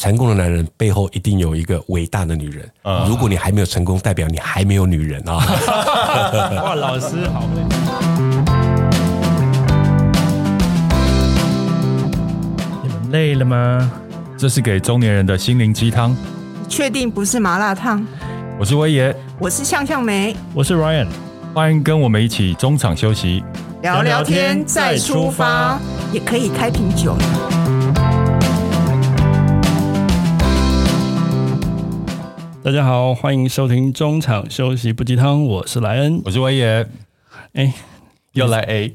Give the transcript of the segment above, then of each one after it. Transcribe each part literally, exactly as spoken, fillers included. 成功的男人背后一定有一个伟大的女人。嗯、如果你还没有成功，代表你还没有女人啊！哇，老师好。你们累了吗？这是给中年人的心灵鸡汤。确定不是麻辣烫？我是威爷，我是向向梅，我是 Ryan。欢迎跟我们一起中场休息，聊聊天再出发，也可以开瓶酒。大家好，欢迎收听中场休息不鸡汤，我是莱恩，我是威爷。哎，又来 A，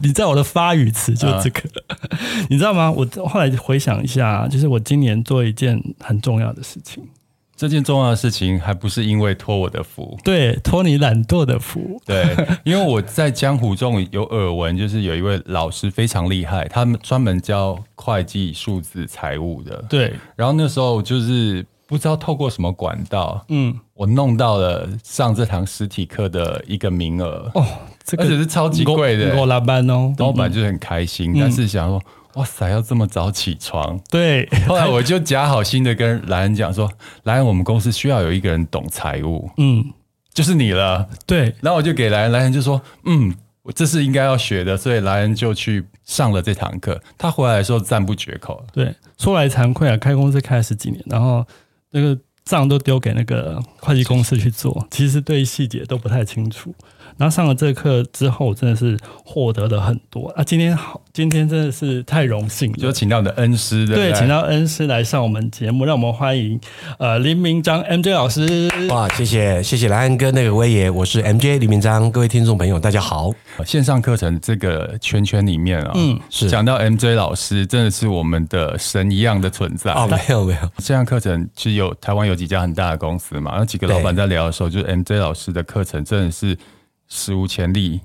你知道我的发语词就是这个，嗯、你知道吗？我后来回想一下，就是我今年做一件很重要的事情。这件重要的事情还不是因为托我的福，对，托你懒惰的福。对，因为我在江湖中有耳闻，就是有一位老师非常厉害，他们专门教会计、数字、财务的。对，然后那时候就是不知道透过什么管道，嗯，我弄到了上这堂实体课的一个名额哦，这个而且是超级贵的，我老板哦，老板就很开心，嗯、但是想说。哇塞，要这么早起床？对。后来我就假好心的跟莱恩讲说：“莱恩，我们公司需要有一个人懂财务，嗯，就是你了。”对。然后我就给莱恩，莱恩就说：“嗯，我这是应该要学的。”所以莱恩就去上了这堂课。他回来的时候赞不绝口。对，说来惭愧啊，开公司开了十几年，然后那个账都丢给那个会计公司去做，其实对细节都不太清楚。然后上了这课之后，真的是获得了很多啊！今天好，今天真的是太荣幸了，就请到你的恩师，对不对？对，请到恩师来上我们节目，让我们欢迎呃林明章 M J 老师。哇，谢谢谢谢莱恩跟那个威爷，我是 M J 林明章，各位听众朋友大家好。线上课程这个圈圈里面啊、哦，嗯，是讲到 M J 老师，真的是我们的神一样的存在哦，没有没有。线上课程其实有台湾有几家很大的公司嘛，那几个老板在聊的时候，就是 M J 老师的课程真的是。史无前例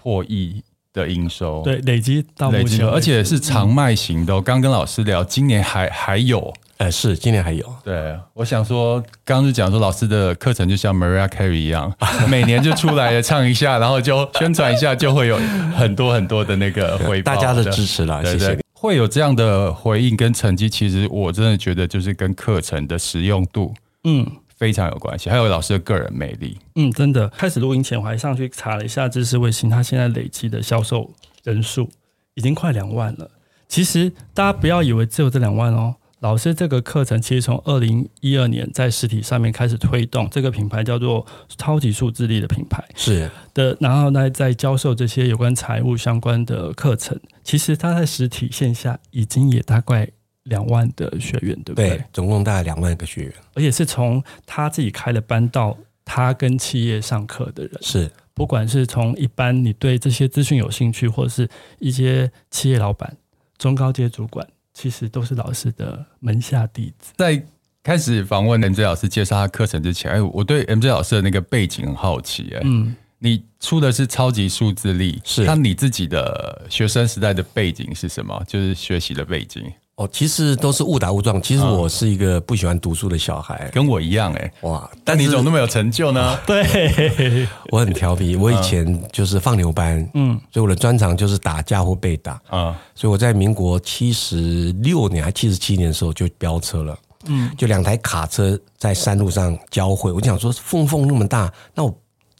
破亿的营收，对，累积到目前，而且是常卖型的、哦。刚、嗯、跟老师聊，今年还还有，呃，是今年还有。对，我想说，刚刚就讲说，老师的课程就像 Mariah Carey 一样，每年就出来唱一下，然后就宣传一下，就会有很多很多的那个回报，大家的支持啦，對對對，谢谢。会有这样的回应跟成绩，其实我真的觉得就是跟课程的实用度，嗯。非常有关系，还有老师的个人魅力。嗯，真的。开始录音前，我还上去查了一下知识卫星，他现在累积的销售人数已经快两万了。其实大家不要以为只有这两万哦，老师这个课程其实从二零一二年在实体上面开始推动，这个品牌叫做超级数字力的品牌是的，然后呢在教授这些有关财务相关的课程，其实他在实体线下已经也大概。两万的学员，对不对？对，总共大概两万个学员，而且是从他自己开的班到他跟企业上课的人，是不管是从一般你对这些资讯有兴趣，或是一些企业老板、中高阶主管，其实都是老师的门下弟子。在开始访问 M J 老师介绍他课程之前，哎，我对 M J 老师的那个背景很好奇，哎，嗯。你出的是超级数字力，是那你自己的学生时代的背景是什么？就是学习的背景哦，其实都是误打误撞。其实我是一个不喜欢读书的小孩，跟我一样哎、欸，哇！但你怎么那么有成就呢？对，我很调皮。我以前就是放牛班，嗯，所以我的专长就是打架或被打啊、嗯。所以我在民国七十六年还七十七年的时候就飙车了。嗯，就两台卡车在山路上交汇，我就想说缝缝那么大，那我。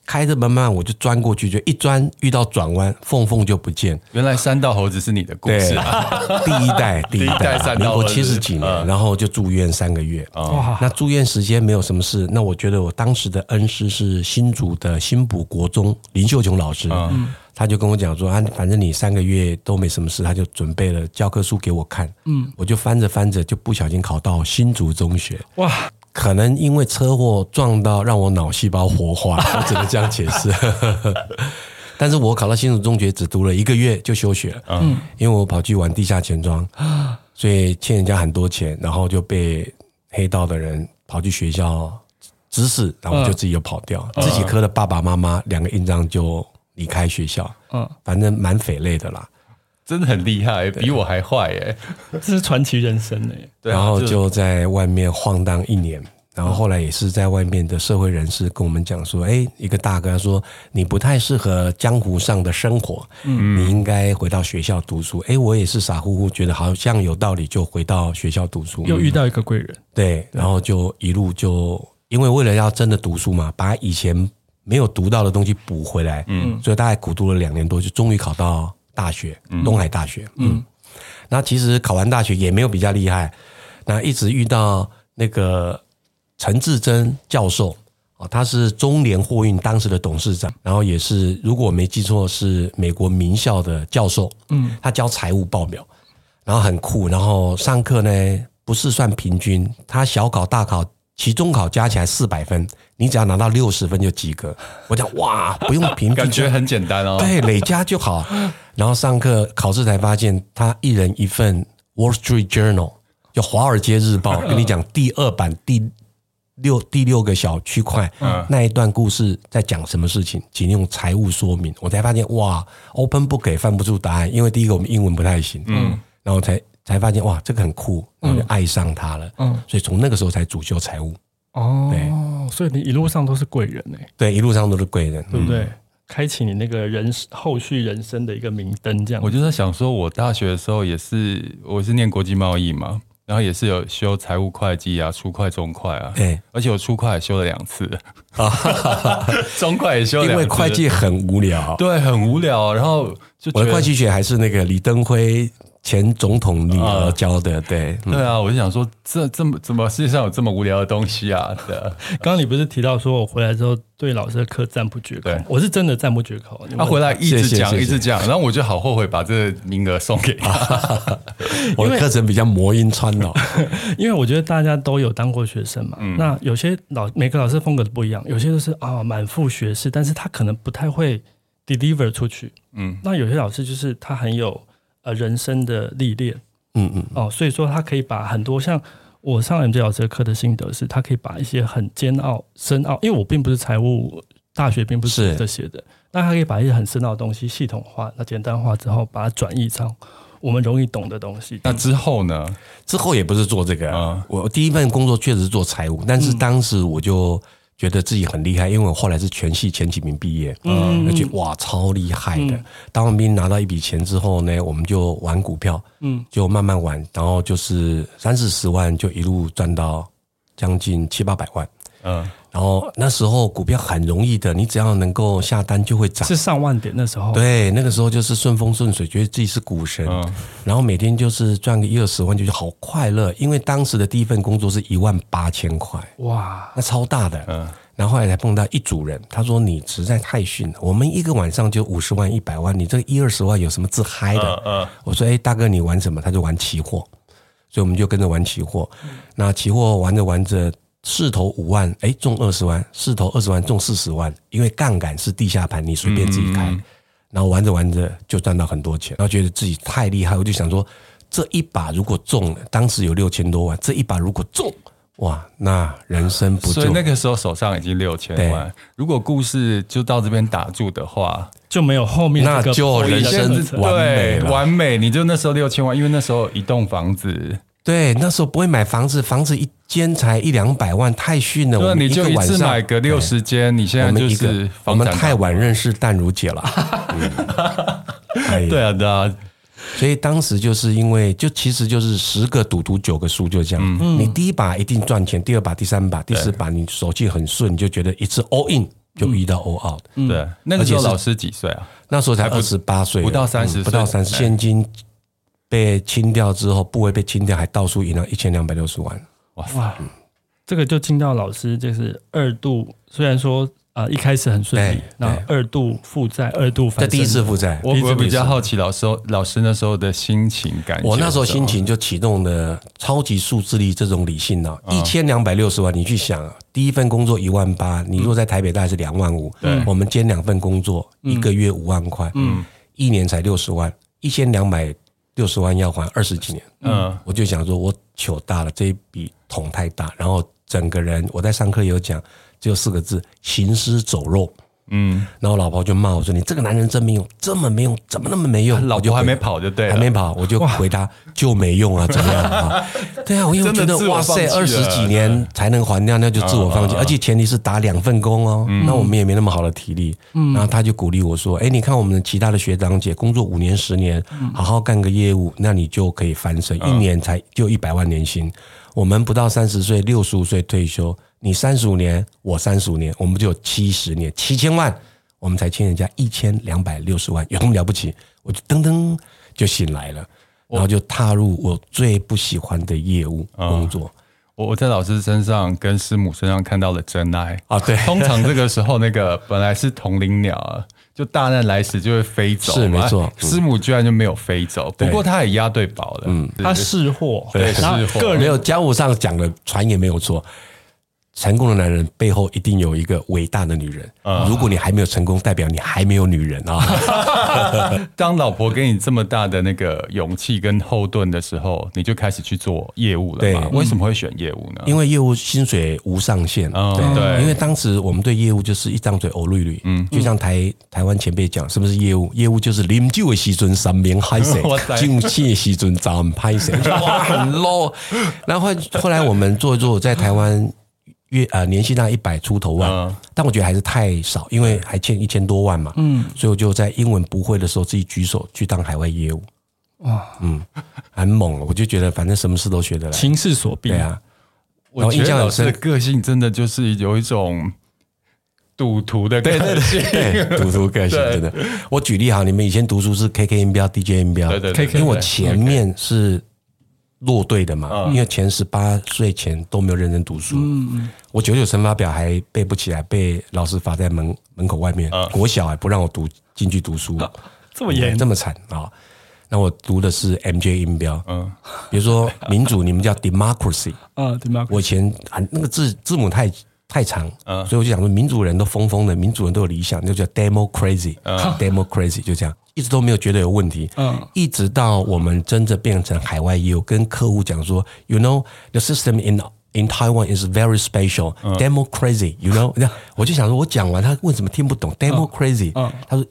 开着慢慢我就钻过去，就一钻遇到转弯，缝缝就不见。原来山道猴子是你的故事啊！第一代，第一代山道猴子，民国七十几年、嗯，然后就住院三个月。哦、那住院时间没有什么事，那我觉得我当时的恩师是新竹的新埔国中林秀琼老师，嗯、他就跟我讲说，啊，反正你三个月都没什么事，他就准备了教科书给我看。嗯，我就翻着翻着就不小心考到新竹中学。哇！可能因为车祸撞到，让我脑细胞活化，我只能这样解释。但是我考到新竹中学只读了一个月就休学了，嗯，因为我跑去玩地下钱庄，所以欠人家很多钱，然后就被黑道的人跑去学校指使，然后就自己又跑掉，嗯、自己科的爸爸妈妈两个印章就离开学校，嗯，反正蛮匪类的啦。真的很厉害，比我还坏耶！这是传奇人生耶。然后就在外面晃荡一年，然后后来也是在外面的社会人士跟我们讲说，哎，一个大哥他说你不太适合江湖上的生活，嗯，你应该回到学校读书。哎，我也是傻乎乎觉得好像有道理，就回到学校读书，又遇到一个贵人，对，然后就一路就因为为了要真的读书嘛，把以前没有读到的东西补回来，嗯，所以大概苦读了两年多，就终于考到大学，嗯，东海大学，嗯，那其实考完大学也没有比较厉害，那一直遇到那个陈志珍教授，他是中联货运当时的董事长，然后也是如果我没记错是美国名校的教授，嗯，他教财务报表，然后很酷，然后上课呢不是算平均，他小考大考期中考加起来四百分，你只要拿到六十分就及格。我讲哇，不用平均感觉很简单哦，对，累加就好。然后上课考试才发现他一人一份 Wall Street Journal， 就华尔街日报，跟你讲第二版第六第六个小区块，嗯，那一段故事在讲什么事情，请用财务说明。我才发现哇 ，open book 也翻不出答案，因为第一个我们英文不太行，嗯，然后才才发现哇，这个很酷，然后就爱上它了，嗯，所以从那个时候才主修财务。哦，对，所以你一路上都是贵人哎，欸，对，一路上都是贵人，对不对？嗯，开启你那个人后续人生的一个明灯，这样。我就在想说，我大学的时候也是，我是念国际贸易嘛。然后也是有修财务会计啊，初会、中会啊，欸，而且我初会也修了两次，中会也修了两次，因为会计很无聊，对，很无聊。然后就我的会计学还是那个李登辉前总统女儿教的，啊，对，嗯，对啊，我就想说，这这么怎么世界上有这么无聊的东西啊？对啊，刚刚你不是提到说我回来之后对老师的课赞不绝口，我是真的赞不绝口。他，啊，回来一直讲，一直讲，然后我就好后悔把这个名额送给他。我的课程比较魔音穿脑，因为我觉得大家都有当过学生嘛，嗯，那有些老每个老师风格不一样，有些就是啊满腹学识，但是他可能不太会 deliver 出去，嗯，那有些老师就是他很有呃人生的历练，嗯嗯，哦，所以说他可以把很多像我上 M J 老师的课的心得是，他可以把一些很煎熬、深奥，因为我并不是财务大学，并不是这些的，那他可以把一些很深奥的东西系统化、那简单化之后，把它转译成我们容易懂的东西。那之后呢？之后也不是做这个，啊，我第一份工作确实是做财务，但是当时我就觉得自己很厉害，因为我后来是全系前几名毕业，嗯，而且哇超厉害的，嗯。当完兵拿到一笔钱之后呢，我们就玩股票，嗯，就慢慢玩，然后就是三四十万就一路赚到将近七八百万，嗯。然后那时候股票很容易的，你只要能够下单就会涨，是上万点那时候。对，那个时候就是顺风顺水，觉得自己是股神，嗯，然后每天就是赚个一二十万，就好快乐。因为当时的第一份工作是一万八千块，哇，那超大的。嗯，然后后来才碰到一组人，他说你实在太逊了，我们一个晚上就五十万、一百万，你这一二十万有什么自嗨的？嗯嗯，我说哎，大哥你玩什么？他就玩期货，所以我们就跟着玩期货。那期货玩着玩着。四投五万，哎，中二十万；四投二十万，中四十万。因为杠杆是地下盘，你随便自己开。嗯，然后玩着玩着就赚到很多钱，然后觉得自己太厉害，我就想说，这一把如果中了，当时有六千多万，这一把如果中，哇，那人生不就？所以那个时候手上已经六千万。如果故事就到这边打住的话，就没有后面那个，那就人生完美了，完美。你就那时候六千万，因为那时候一栋房子。对，那时候不会买房子，房子一间才一两百万，太逊了。对，你就一次买个六十间，你现在就是房我 们, 我们太晚认识淡如姐了。嗯哎，对啊，对啊。所以当时就是因为，就其实就是十个赌徒九个输，就这样，嗯。你第一把一定赚钱，第二把、第三把、第四把，你手气很顺，你就觉得一次 all in。就遇到 all out，嗯，对。那个时候老师几岁啊？那时候才二十八岁，不到三十，嗯，不到三十，现金。被清掉之后，部位被清掉，还倒数赢了一千两百六十万，哇！嗯，这个就进到老师就是二度，虽然说啊，呃、一开始很顺利，然后二度负债，二度反正这第一次负债，我我比较好奇老师老师那时候的心情感觉。我那时候心情就启动了超级数字力这种理性脑，一千两百六十万，你去想，第一份工作一万八，你若在台北大概是两万五，我们兼两份工作，嗯，一个月五万块，嗯，一年才六十万，一千两百。六十万要还二十几年，嗯，我就想说，我糗大了，这一笔桶太大，然后整个人，我在上课有讲，只有四个字，行尸走肉，嗯，然后我老婆就骂我说：“你这个男人真没用，这么没用，怎么那么没用？”老婆还没跑就对了，还没跑，我就回答就没用啊，怎么样啊？对啊，我因为觉得哇塞，二十几年才能还掉，那就自我放弃，啊啊啊、而且前提是打两份工哦、嗯。那我们也没那么好的体力。嗯、然后他就鼓励我说：“哎，你看我们其他的学长姐工作五年、十年，好好干个业务，那你就可以翻身，嗯、一年才就一百万年薪。我们不到三十岁，六十五岁退休。”你三十五年，我三十五年，我们就有七十年，七千万，我们才欠人家一千两百六十万，有什么了不起？我就噔噔就醒来了，然后就踏入我最不喜欢的业务工作。嗯我在老师身上跟师母身上看到了真爱啊！对，通常这个时候那个本来是同林鸟啊，就大难来时就会飞走，是没错。师母居然就没有飞走，不过他也押对宝了，嗯，他识货，对，识货。个人没有江湖上讲的传言没有错。成功的男人背后一定有一个伟大的女人。嗯、如果你还没有成功，代表你还没有女人啊！当老婆给你这么大的那个勇气跟后盾的时候，你就开始去做业务了嘛？为什么会选业务呢？因为业务薪水无上限。嗯、对, 对，因为当时我们对业务就是一张嘴欧绿绿。嗯，就像台台湾前辈讲，是不是业务？业务就是啉酒的时阵三明海水，进气的时阵早晚拍水，哇，很 low。然后后来我们做一做，在台湾。月啊、呃，年薪大一百出头万、嗯，但我觉得还是太少，因为还欠一千多万嘛。嗯，所以我就在英文不会的时候自己举手去当海外业务。哇，嗯，很猛，我就觉得反正什么事都学得来，情势所逼。对啊，我觉得老师的个性真的就是有一种赌徒的个性，赌徒个性真的。我举例哈，你们以前读书是 K K 音标、D J 音标，对对 对, 对，因为我前面是。落队的嘛、嗯，因为前十八岁前都没有认真读书，嗯、我九九乘法表还背不起来，被老师罚在门门口外面。嗯、国小还不让我读进去读书，啊、这么严、嗯，这么惨啊、哦！那我读的是 M J 音标，嗯，比如说民主，你们叫 democracy， 啊 ，democracy， 我以前那个字字母太。太长、嗯，所以我就想说，民主人都疯疯的，民主人都有理想，就叫 demo crazy，demo、嗯、crazy， 就这样，一直都没有觉得有问题。嗯，一直到我们真正变成海外业务，跟客户讲说 ，you know the system in in Taiwan is very special，demo、嗯、crazy，you know， 我就想说，我讲完他为什么听不懂 demo crazy？、嗯嗯、他说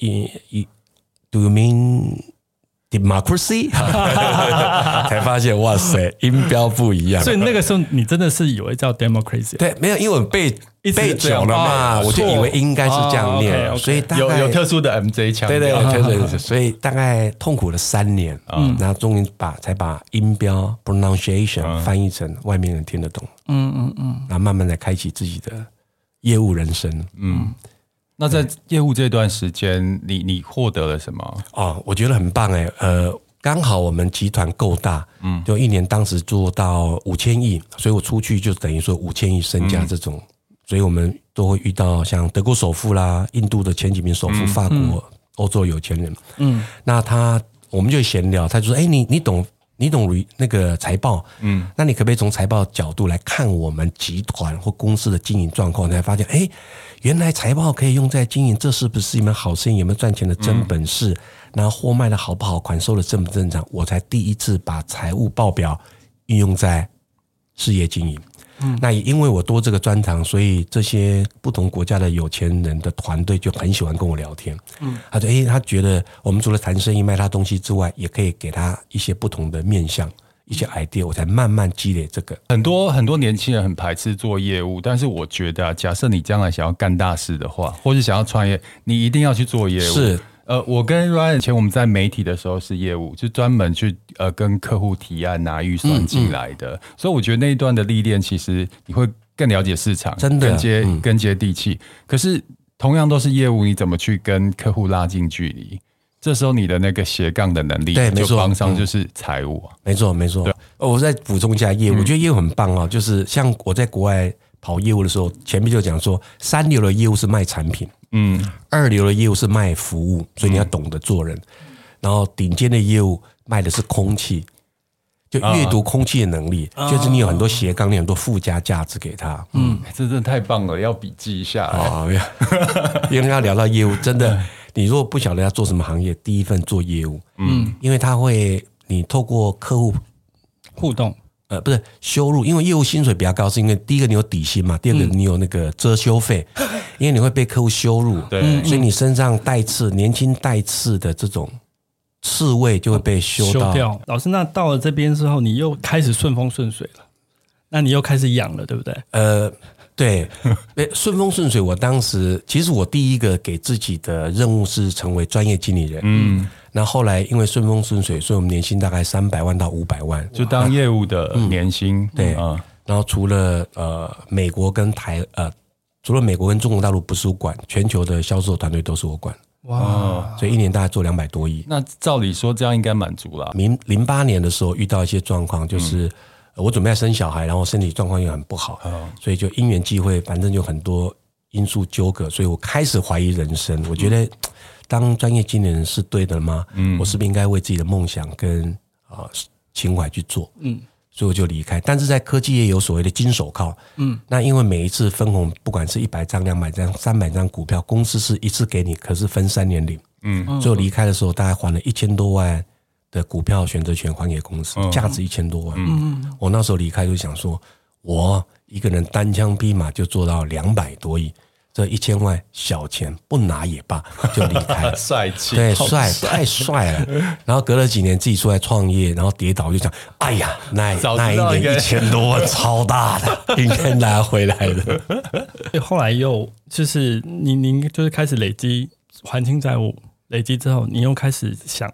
，do you mean？democracy 才发现哇塞音标不一样，所以那个时候你真的是以为叫 democracy 对，没有，因为我背背久了嘛、哦、我就以为应该是这样念、哦、okay, okay, 所以大概 有, 有特殊的 M J 腔，对对有特殊的，所以大概痛苦了三年、嗯、然后终于把才把音标 pronunciation、嗯、翻译成外面人听得懂，嗯嗯嗯，然后慢慢的开启自己的业务人生。嗯，那在业务这段时间，你你获得了什么？哦，我觉得很棒哎、欸，呃，刚好我们集团够大，嗯，就一年当时做到五千亿，所以我出去就等于说五千亿身价这种、嗯，所以我们都会遇到像德国首富啦、印度的前几名首富、嗯、法国、欧、嗯、洲有钱人，嗯，那他我们就闲聊，他就说，哎、欸，你你懂。你懂那个财报，嗯，那你可不可以从财报角度来看我们集团或公司的经营状况？你才发现，哎，原来财报可以用在经营，这是不是一门好生意？有没有赚钱的真本事？嗯、然后货卖的好不好，款收的正不正常？我才第一次把财务报表运用在事业经营。嗯，那也因为我多这个专长，所以这些不同国家的有钱人的团队就很喜欢跟我聊天。嗯，他说：“哎、欸，他觉得我们除了谈生意卖他东西之外，也可以给他一些不同的面向，一些 idea。”我才慢慢积累这个。很多很多年轻人很排斥做业务，但是我觉得、啊，假设你将来想要干大事的话，或是想要创业，你一定要去做业务。是。呃，我跟 Ryan 以前我们在媒体的时候是业务，就专门去呃跟客户提案拿预算进来的、嗯嗯，所以我觉得那一段的历练，其实你会更了解市场，真的更接、嗯、更接地气。可是同样都是业务，你怎么去跟客户拉近距离？这时候你的那个斜杠的能力，对，没错，就帮上就是财务、啊嗯，没错没错。我再补充一下业务、嗯，我觉得业务很棒哦，就是像我在国外跑业务的时候，前面就讲说，三流的业务是卖产品。嗯，二流的业务是卖服务，所以你要懂得做人。嗯、然后顶尖的业务卖的是空气，就阅读空气的能力，啊、就是你有很多斜杠，你有很多附加价值给他。嗯，这真的太棒了，要笔记一下。啊、哦，因为要聊到业务，真的，你如果不晓得要做什么行业，第一份做业务，嗯，因为他会，你透过客户互动。呃，不是羞辱，因为业务薪水比较高，是因为第一个你有底薪嘛，第二个你有那个遮羞费、嗯，因为你会被客户羞辱，对，所以你身上带刺，年轻带刺的这种刺猬就会被修到修掉。老师，那到了这边之后，你又开始顺风顺水了，那你又开始养了，对不对？呃，对，顺风顺水。我当时其实我第一个给自己的任务是成为专业经理人，嗯。那后来因为顺风顺水，所以我们年薪大概三百万到五百万，就当业务的年薪。嗯、对、嗯，然后除了呃美国跟台呃，除了美国跟中国大陆不是我管，全球的销售团队都是我管。哇！所以一年大概做两百多亿。那照理说这样应该满足了。零零八年的时候遇到一些状况，就是、嗯、我准备要生小孩，然后身体状况又很不好，嗯、所以就因缘际会，反正就很多因素纠葛，所以我开始怀疑人生。我觉得。嗯当专业经理人是对的吗？嗯，我是不是应该为自己的梦想跟、呃、情怀去做？嗯，所以我就离开。但是在科技业有所谓的金手铐，嗯，那因为每一次分红，不管是一百张、两百张、三百张股票，公司是一次给你，可是分三年领，嗯，所以我离开的时候大概还了一千多万的股票选择权还给公司，价、哦、值一千多万。嗯，我那时候离开就想说，我一个人单枪匹马就做到两百多亿。这一千万小钱不拿也罢，就离开了。帅气，对，帅，太帅了。然后隔了几年自己出来创业，然后跌倒就讲：“哎呀，那那一年一千多万超大的，应该拿回来的。”后来又就是您您就是开始累积还清债务，累积之后，你又开始想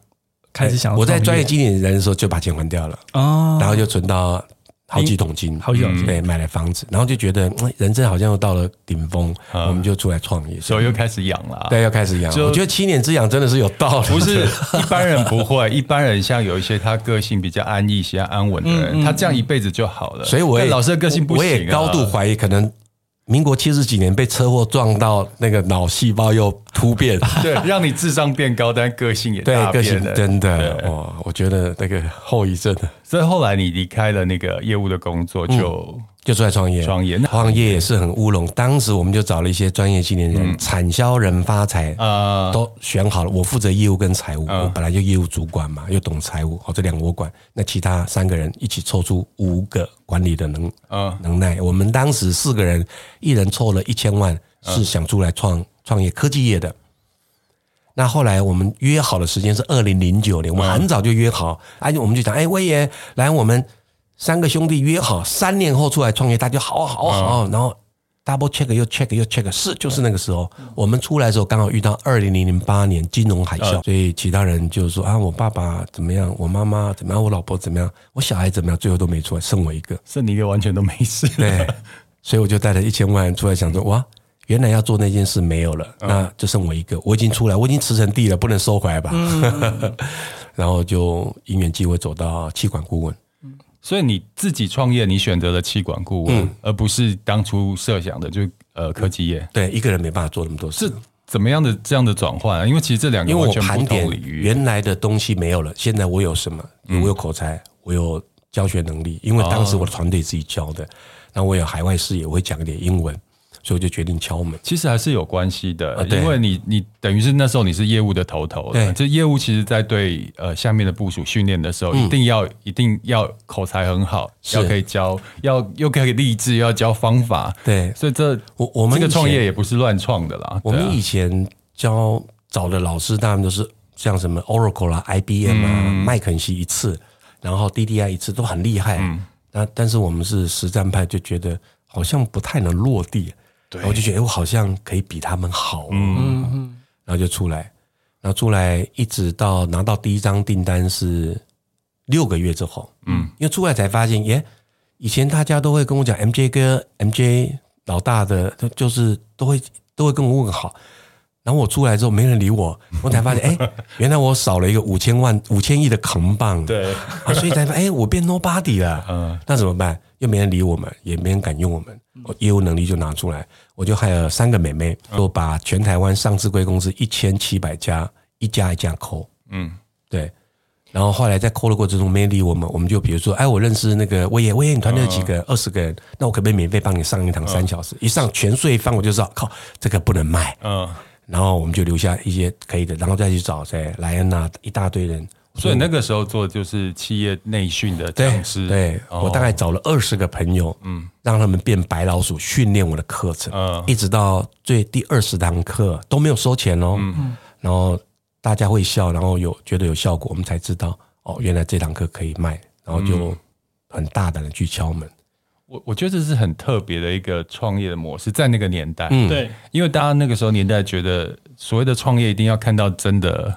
开始想要。我在专业经理人的时候就把钱还掉了、哦、然后就存到。好几桶金，好几桶金，对，买了房子，然后就觉得人生好像又到了顶峰，嗯、我们就出来创业，所以又开始养了、啊。对，又开始养。我觉得七年之痒真的是有道理，不是一般人不会，一般人像有一些他个性比较安逸、喜欢安稳的人、嗯嗯，他这样一辈子就好了。所以我也老师的个性不行、啊，我也高度怀疑，可能民国七十几年被车祸撞到，那个脑细胞又突变，对，让你智商变高，但个性也大变了。对，个性真的哇，我觉得那个后遗症。所以后来你离开了那个业务的工作就，就、嗯、就出来创业。创业，创业也是很乌龙。当时我们就找了一些专业经理人、嗯、产销人发财啊、呃，都选好了。我负责业务跟财务、呃，我本来就业务主管嘛，又懂财务，哦，这两个我管。那其他三个人一起凑出五个管理的能、呃、能耐。我们当时四个人，一人凑了一千万，是想出来创创业科技业的。那后来我们约好的时间是二零零九年，我们很早就约好，而且、啊、我们就讲，哎，威爷，来，我们三个兄弟约好，三年后出来创业，大家就好好好、嗯，然后 double check 又 check 又 check， 是就是那个时候，我们出来的时候刚好遇到二零零八年金融海啸、嗯，所以其他人就说啊，我爸爸怎么样，我妈妈怎么样，我老婆怎么样，我小孩怎么样，最后都没出来，剩我一个，剩你一个完全都没事，对，所以我就带了一千万出来，想说哇。原来要做那件事没有了、嗯、那就剩我一个，我已经出来，我已经驰骋地了，不能收回来吧、嗯、然后就因缘际会走到企管顾问。所以你自己创业，你选择了企管顾问、嗯、而不是当初设想的就呃科技业、嗯、对，一个人没办法做那么多事。是怎么样的这样的转换、啊、因为其实这两个完全不同领域，原来的东西没有了，现在我有什么、嗯、我有口才，我有教学能力，因为当时我的团队自己教的，那、哦、我有海外视野，我会讲一点英文，所以我就决定敲门，其实还是有关系的、啊，因为你你等于是那时候你是业务的头头，对，这业务其实在对呃下面的部署训练的时候，嗯、一定要一定要口才很好，要可以教，要又可以励志，要教方法，对，所以这我我们这个创业也不是乱创的啦。啊、我们以前教找的老师，他们都是像什么 Oracle 啦、啊、I B M 啊、嗯、麦肯锡一次，然后 D D I 一次，都很厉害。嗯，那但是我们是实战派，就觉得好像不太能落地。然后我就觉得、欸、我好像可以比他们好、嗯嗯、然后就出来，然后出来一直到拿到第一张订单是六个月之后、嗯、因为出来才发现耶，以前大家都会跟我讲 M J 哥 M J 老大的，就是都会都会跟我问好，然后我出来之后没人理我，我才发现哎、欸，原来我少了一个五千万五千亿的扛棒，对、啊、所以才发现哎、欸，我变 nobody 了、嗯、那怎么办，又没人理我们，也没人敢用我们，我业务能力就拿出来，我就还有三个妹妹，就把全台湾上市柜公司一千七百家，一家一家抠，嗯，对。然后后来在抠的过程中没理我们，我们就比如说，哎，我认识那个威爷，威爷你团队有几个人，二十个人，那我可不可以免费帮你上一堂三小时？一上全税方，我就知道，靠，这个不能卖，嗯。然后我们就留下一些可以的，然后再去找谁，莱恩啊，一大堆人，所以那个时候做就是企业内训的讲师，对，对哦、我大概找了二十个朋友，嗯，让他们变白老鼠，训练我的课程，嗯、一直到最第二十堂课都没有收钱哦，嗯、然后大家会笑，然后有觉得有效果，我们才知道哦，原来这堂课可以卖，然后就很大胆的去敲门。我我觉得这是很特别的一个创业的模式，在那个年代，嗯，对，因为大家那个时候年代觉得所谓的创业一定要看到真的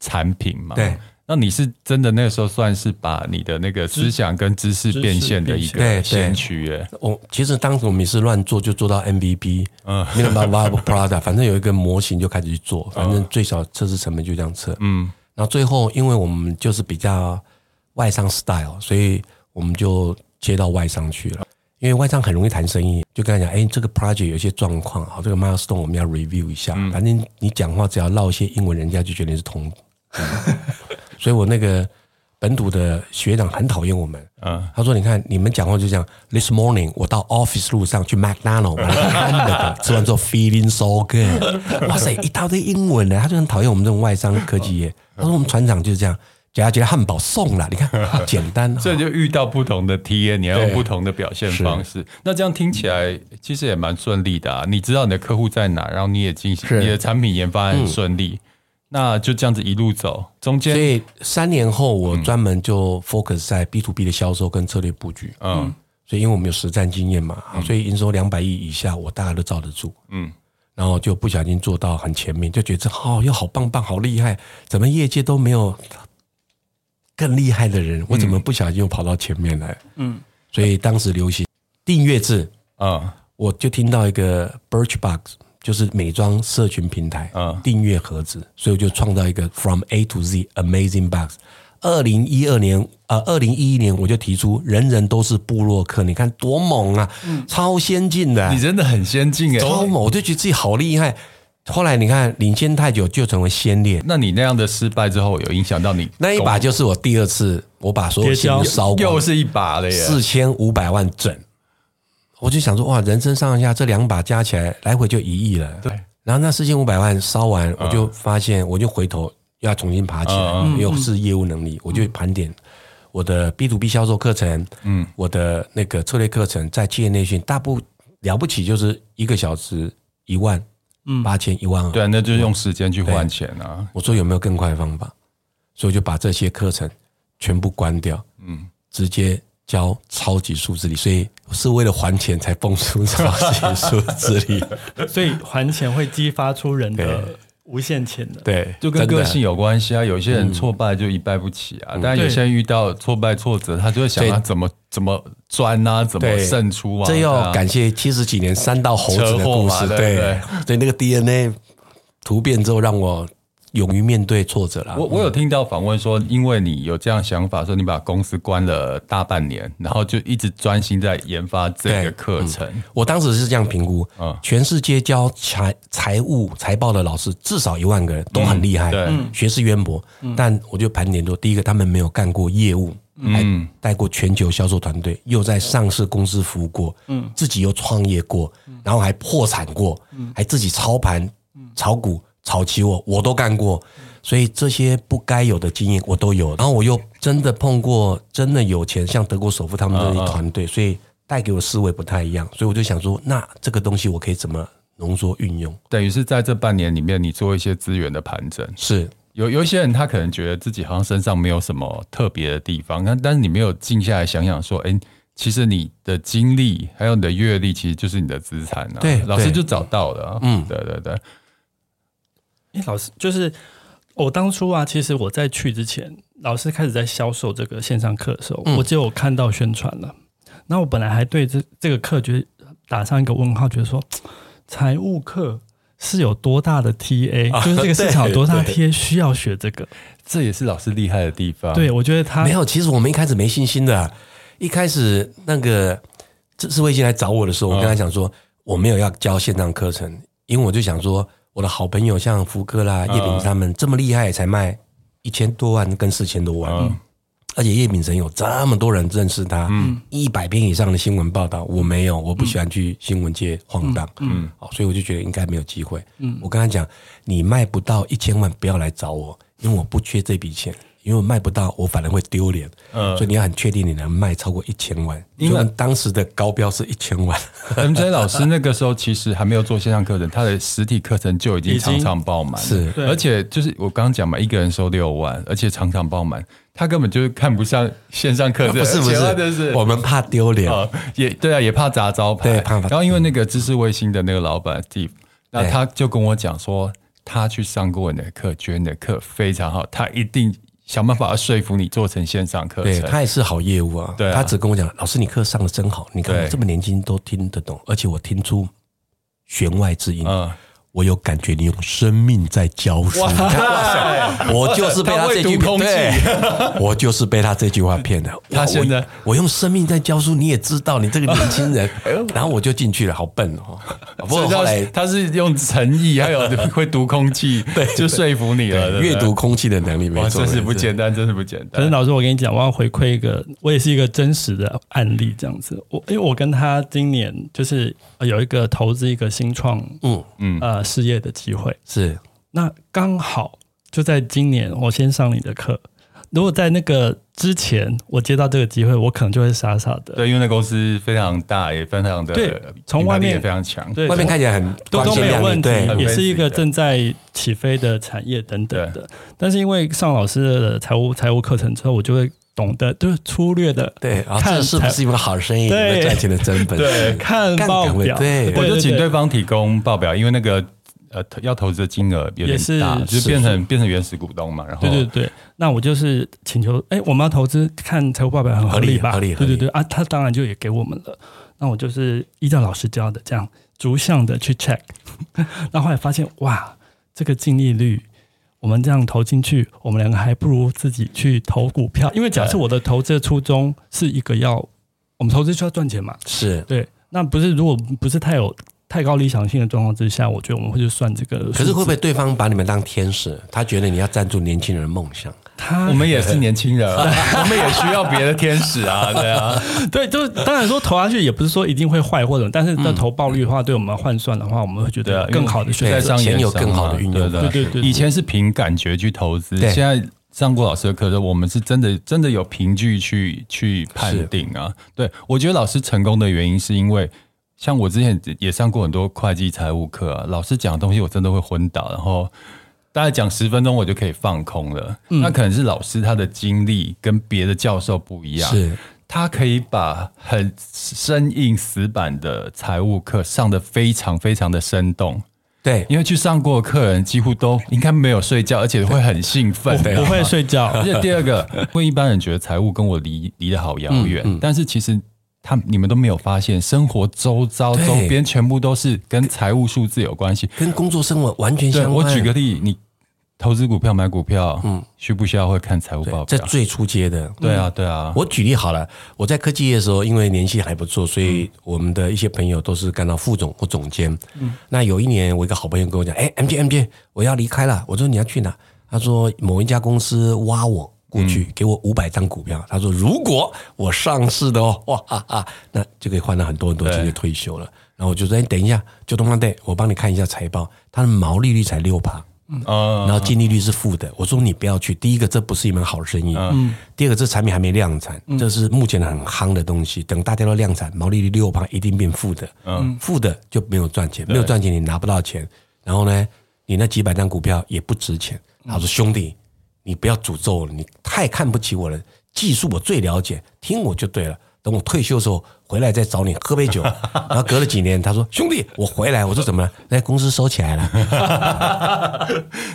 产品嘛，对。那你是真的那个时候算是把你的那个思想跟知识变现的一个先驱耶。我其实当时我们也是乱做，就做到 M V P， 嗯，没有办法 viable product， 反正有一个模型就开始去做，反正最小测试成本就这样测，嗯，然后最后因为我们就是比较外商 style， 所以我们就接到外商去了。因为外商很容易谈生意，就跟他讲，哎，这个 project 有些状况，好，这个 milestone 我们要 review 一下，嗯、反正你讲话只要绕一些英文，人家就觉得你是通。嗯、所以我那个本土的学长很讨厌我们，嗯、他说：“你看你们讲话就这样 ，this morning 我到 office 路上去 McDonald 买了汉堡，吃完之后 feeling so good， 哇塞，一大堆英文呢，他就很讨厌我们这种外商科技业。他说我们船长就是这样。”假如汉堡送了，你看简单，所以就遇到不同的 T A， 你要用不同的表现方式。那这样听起来其实也蛮顺利的啊！你知道你的客户在哪，然后你也进行你的产品研发很顺利，嗯、那就这样子一路走。中间，所以三年后我专门就 focus 在 B to B 的销售跟策略布局。嗯，所以因为我们有实战经验嘛，嗯、所以营收两百亿以下我大概都罩得住。嗯。然后就不小心做到很前面，就觉得哦，又好棒棒，好厉害，怎么业界都没有更厉害的人，我怎么不小心又跑到前面来？嗯，所以当时流行订阅制啊，嗯，我就听到一个 Birchbox， 就是美妆社群平台，嗯，订阅盒子，所以我就创造一个 From A to Z Amazing Box。二零一二年，呃，二零一一年我就提出，人人都是部落客，你看多猛啊，嗯、超先进的，啊，你真的很先进哎，欸，超猛，我就觉得自己好厉害。后来你看领先太久就成为先烈，那你那样的失败之后有影响到你？那一把就是我第二次我把所有钱都烧光，又是一把了耶，四千五百万整。我就想说哇，人生上下这两把加起来来回就一亿了。对，然后那四千五百万烧完，我就发现我就回头要重新爬起来，嗯、又是业务能力，我就盘点我的 B to B 销售课程，嗯，我的那个策略课程在企业内训，大不了不起就是一个小时一万。嗯，八千一万二，对，啊，那就是用时间去换钱啊！我说有没有更快的方法？所以我就把这些课程全部关掉，嗯，直接教超级数字力，所以是为了还钱才蹦出超级数字力。所以还钱会激发出人的无限潜能，对，就跟个性有关系啊。有些人挫败就一败不起啊，嗯、但有些人遇到挫败挫折，他就会想要怎么怎么钻啊，怎么胜出啊。这要感谢七十几年三道猴子的故事，对对对，所以那个 D N A 突变之后，让我勇于面对挫折啦。我我有听到访问说，因为你有这样想法，说你把公司关了大半年，然后就一直专心在研发这个课程，嗯。我当时是这样评估，嗯、全世界教财财务财报的老师至少一万个人，都很厉害，嗯、学识渊博，嗯。但我就盘点说，第一个他们没有干过业务，嗯，带过全球销售团队，又在上市公司服务过，嗯，自己又创业过，然后还破产过，嗯、还自己操盘、炒股。炒起我我都干过，所以这些不该有的经验我都有，然后我又真的碰过真的有钱，像德国首富他们这些团队，所以带给我思维不太一样，所以我就想说那这个东西我可以怎么浓缩运用，等于是在这半年里面你做一些资源的盘整，是有有一些人他可能觉得自己好像身上没有什么特别的地方，但是你没有静下来想想说哎，其实你的经历还有你的阅历其实就是你的资产啊，对，老师就找到了啊，嗯，对对对。因为老师就是我当初啊，其实我在去之前，老师开始在销售这个线上课的时候，嗯、我就有看到宣传了。那我本来还对这这个课觉得打上一个问号，觉得说财务课是有多大的 T A，啊，就是这个市场有多大的 T A 需要学这个，这也是老师厉害的地方。对，我觉得他没有。其实我们一开始没信心的，啊，一开始那个这是魏先来找我的时候，我跟他讲说，嗯、我没有要教线上课程，因为我就想说。我的好朋友像福哥啦、叶秉他们这么厉害，才卖一千多万跟四千多万，嗯、而且叶秉成有这么多人认识他，一百篇以上的新闻报道，我没有，我不喜欢去新闻界晃荡，嗯，所以我就觉得应该没有机会。嗯，我跟他讲，你卖不到一千万，不要来找我，因为我不缺这笔钱，因为我卖不到我反而会丢脸、嗯、所以你要很确定你能卖超过一千万，因为当时的高标是一千万。 M J 老师那个时候其实还没有做线上课程，他的实体课程就已经常常爆满，是，而且就是我刚刚讲嘛，一个人收六万，而且常常爆满，他根本就是看不上线上课程、啊、不是不 是, 是我们怕丢脸、哦、也对啊，也怕砸招牌，对，怕砸。然后因为那个知识卫星的那个老板 Steve， 那他就跟我讲说他去上过你的课，觉得你的课非常好，他一定想办法说服你做成线上课程。对，他也是好业务 啊, 对啊，他只跟我讲老师你课上的真好，你看我这么年轻都听得懂，而且我听出弦外之音、嗯，我有感觉你用生命在教书。哇塞，我就是被他这句话骗的，我就是被他这句话骗的。他现在 我, 我用生命在教书，你也知道你这个年轻人。然后我就进去了，好笨哦。不过后来他是用诚意，还有会读空气，对，就说服你了。阅读空气的能力没错，真是不简单，真是不简单。可是老师，我跟你讲，我要回馈一个，我也是一个真实的案例，这样子。我因为我跟他今年就是有一个投资一个新创，嗯嗯呃。事业的机会是，那刚好就在今年我先上你的课，如果在那个之前我接到这个机会，我可能就会傻傻的，对，因为那公司非常大，也非常的，对，从外面也非常强，对，外面看起来很都都没有问题，也是一个正在起飞的产业等等的，但是因为上老师的财务财务课程之后，我就会懂得就是粗略的对，然后、哦、这是不是一个好生意，对，赚钱的真本事，对，看报表，对，我就请对方提供报表，因为那个呃要投资的金额有点大，也是就变成变成原始股东嘛，然后对对对，那我就是请求，哎，我们要投资，看财务报表很合理吧，合理合理合理，对对对啊，他当然就也给我们了，那我就是依照老师教的这样逐项的去 check， 那后来发现哇，这个净利率。我们这样投进去，我们两个还不如自己去投股票，因为假设我的投资的初衷是一个要，我们投资需要赚钱嘛，是对，那不是如果不是太有太高理想性的状况之下，我觉得我们会去算这个。可是会不会对方把你们当天使？他觉得你要赞助年轻人的梦想，他我们也是年轻人，我们也需要别的天使啊，对啊，对，就当然说投下去也不是说一定会坏或者，但是在投报率的话，嗯、对我们换算的话，我们会觉得更好的选择，在钱有更好的运用，对对 对, 对。以前是凭感觉去投资，现在上过老师的课，我们是真的真的有凭据去去判定啊。对，我觉得老师成功的原因是因为。像我之前也上过很多会计财务课、啊，老师讲的东西我真的会昏倒，然后大概讲十分钟我就可以放空了。嗯、那可能是老师他的经历跟别的教授不一样，是他可以把很生硬死板的财务课上得非常非常的生动。对，因为去上过的客人几乎都应该没有睡觉，而且会很兴奋，不会睡觉。而且第二个，会一般人觉得财务跟我离离得好遥远、嗯嗯，但是其实。他你们都没有发现，生活周遭周边全部都是跟财务数字有关系，跟工作生活完全相关。我举个例，你投资股票、买股票，嗯，需不需要会看财务报表？这最初阶的，对啊，对啊。我举例好了，我在科技业的时候，因为年薪还不错，所以我们的一些朋友都是干到副总或总监。嗯，那有一年，我一个好朋友跟我讲，哎 ，M J M J， 我要离开了。我说你要去哪？他说某一家公司挖我。过去给我五百张股票，他说如果我上市的哦，哇哈哈，那就可以换到很多很多钱就退休了。然后我就说，哎，等一下，就东方队，我帮你看一下财报，它的毛利率才 百分之六， 嗯，然后净利率是负的。我说你不要去，第一个这不是一门好生意，嗯，第二个这产品还没量产，这是目前很夯的东西，等大家都量产，毛利率 百分之六 一定变负的，嗯，负的就没有赚钱，没有赚钱你拿不到钱，然后呢，你那几百张股票也不值钱。他说兄弟。你不要诅咒我了，你太看不起我了。技术我最了解，听我就对了。等我退休的时候回来再找你喝杯酒。然后隔了几年，他说：“兄弟，我回来。”我说：“怎么了？那公司收起来了。”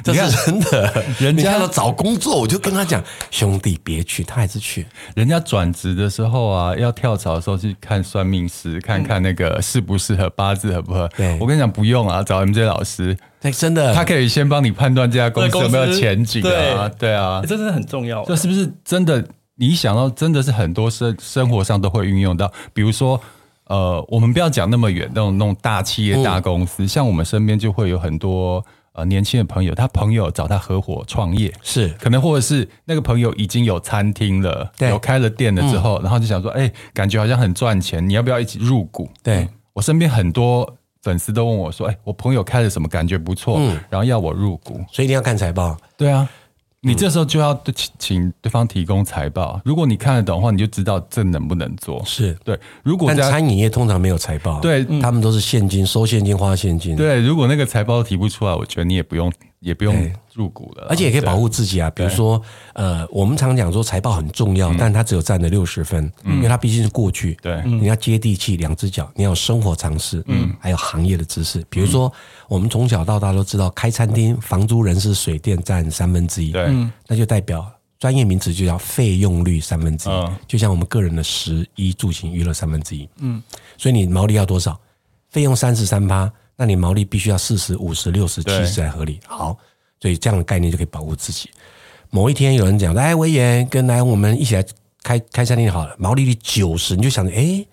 这是真的。人家要找工作，我就跟他讲：“兄弟，别去。”他还是去。人家转职的时候啊，要跳槽的时候去看算命师，看看那个适不适合，八字合不合。我跟你讲，不用啊，找 M J 老师。对，真的，他可以先帮你判断这家公司有没有前景啊，对啊，这真的很重要。这是不是真的？你想到真的是很多生生活上都会运用到，比如说，呃，我们不要讲那么远，那种那种大企业、大公司，嗯、像我们身边就会有很多呃年轻的朋友，他朋友找他合伙创业，是可能或者是那个朋友已经有餐厅了，有开了店了之后，嗯、然后就想说，哎、欸，感觉好像很赚钱，你要不要一起入股？对、嗯、我身边很多。粉丝都问我说：“哎、欸，我朋友开了什么，感觉不错、嗯，然后要我入股。”所以一定要看财报。对啊，你这时候就要请对方提供财报，如果你看得懂的话，你就知道这能不能做。是对，如果但餐饮业通常没有财报，对、嗯，他们都是现金，收现金，花现金。对，如果那个财报提不出来，我觉得你也不用也不用入股了，而且也可以保护自己啊。比如说，呃，我们常讲说财报很重要，嗯、但它只有占了六十分、嗯，因为它毕竟是过去。对，你要接地气，两只脚，你要有生活常识，嗯，还有行业的知识。比如说，嗯、我们从小到大都知道，开餐厅、房租、人事、水电占三分之一。对。嗯，那就代表专业名词就叫费用率三分之一，就像我们个人的食衣住行娱乐三分之一。嗯，所以你毛利要多少？费用三十三趴，那你毛利必须要四十五十六十七十才合理。好，所以这样的概念就可以保护自己。某一天有人讲，来维言跟来我们一起来开开餐厅好了，毛利率九十，你就想着，哎，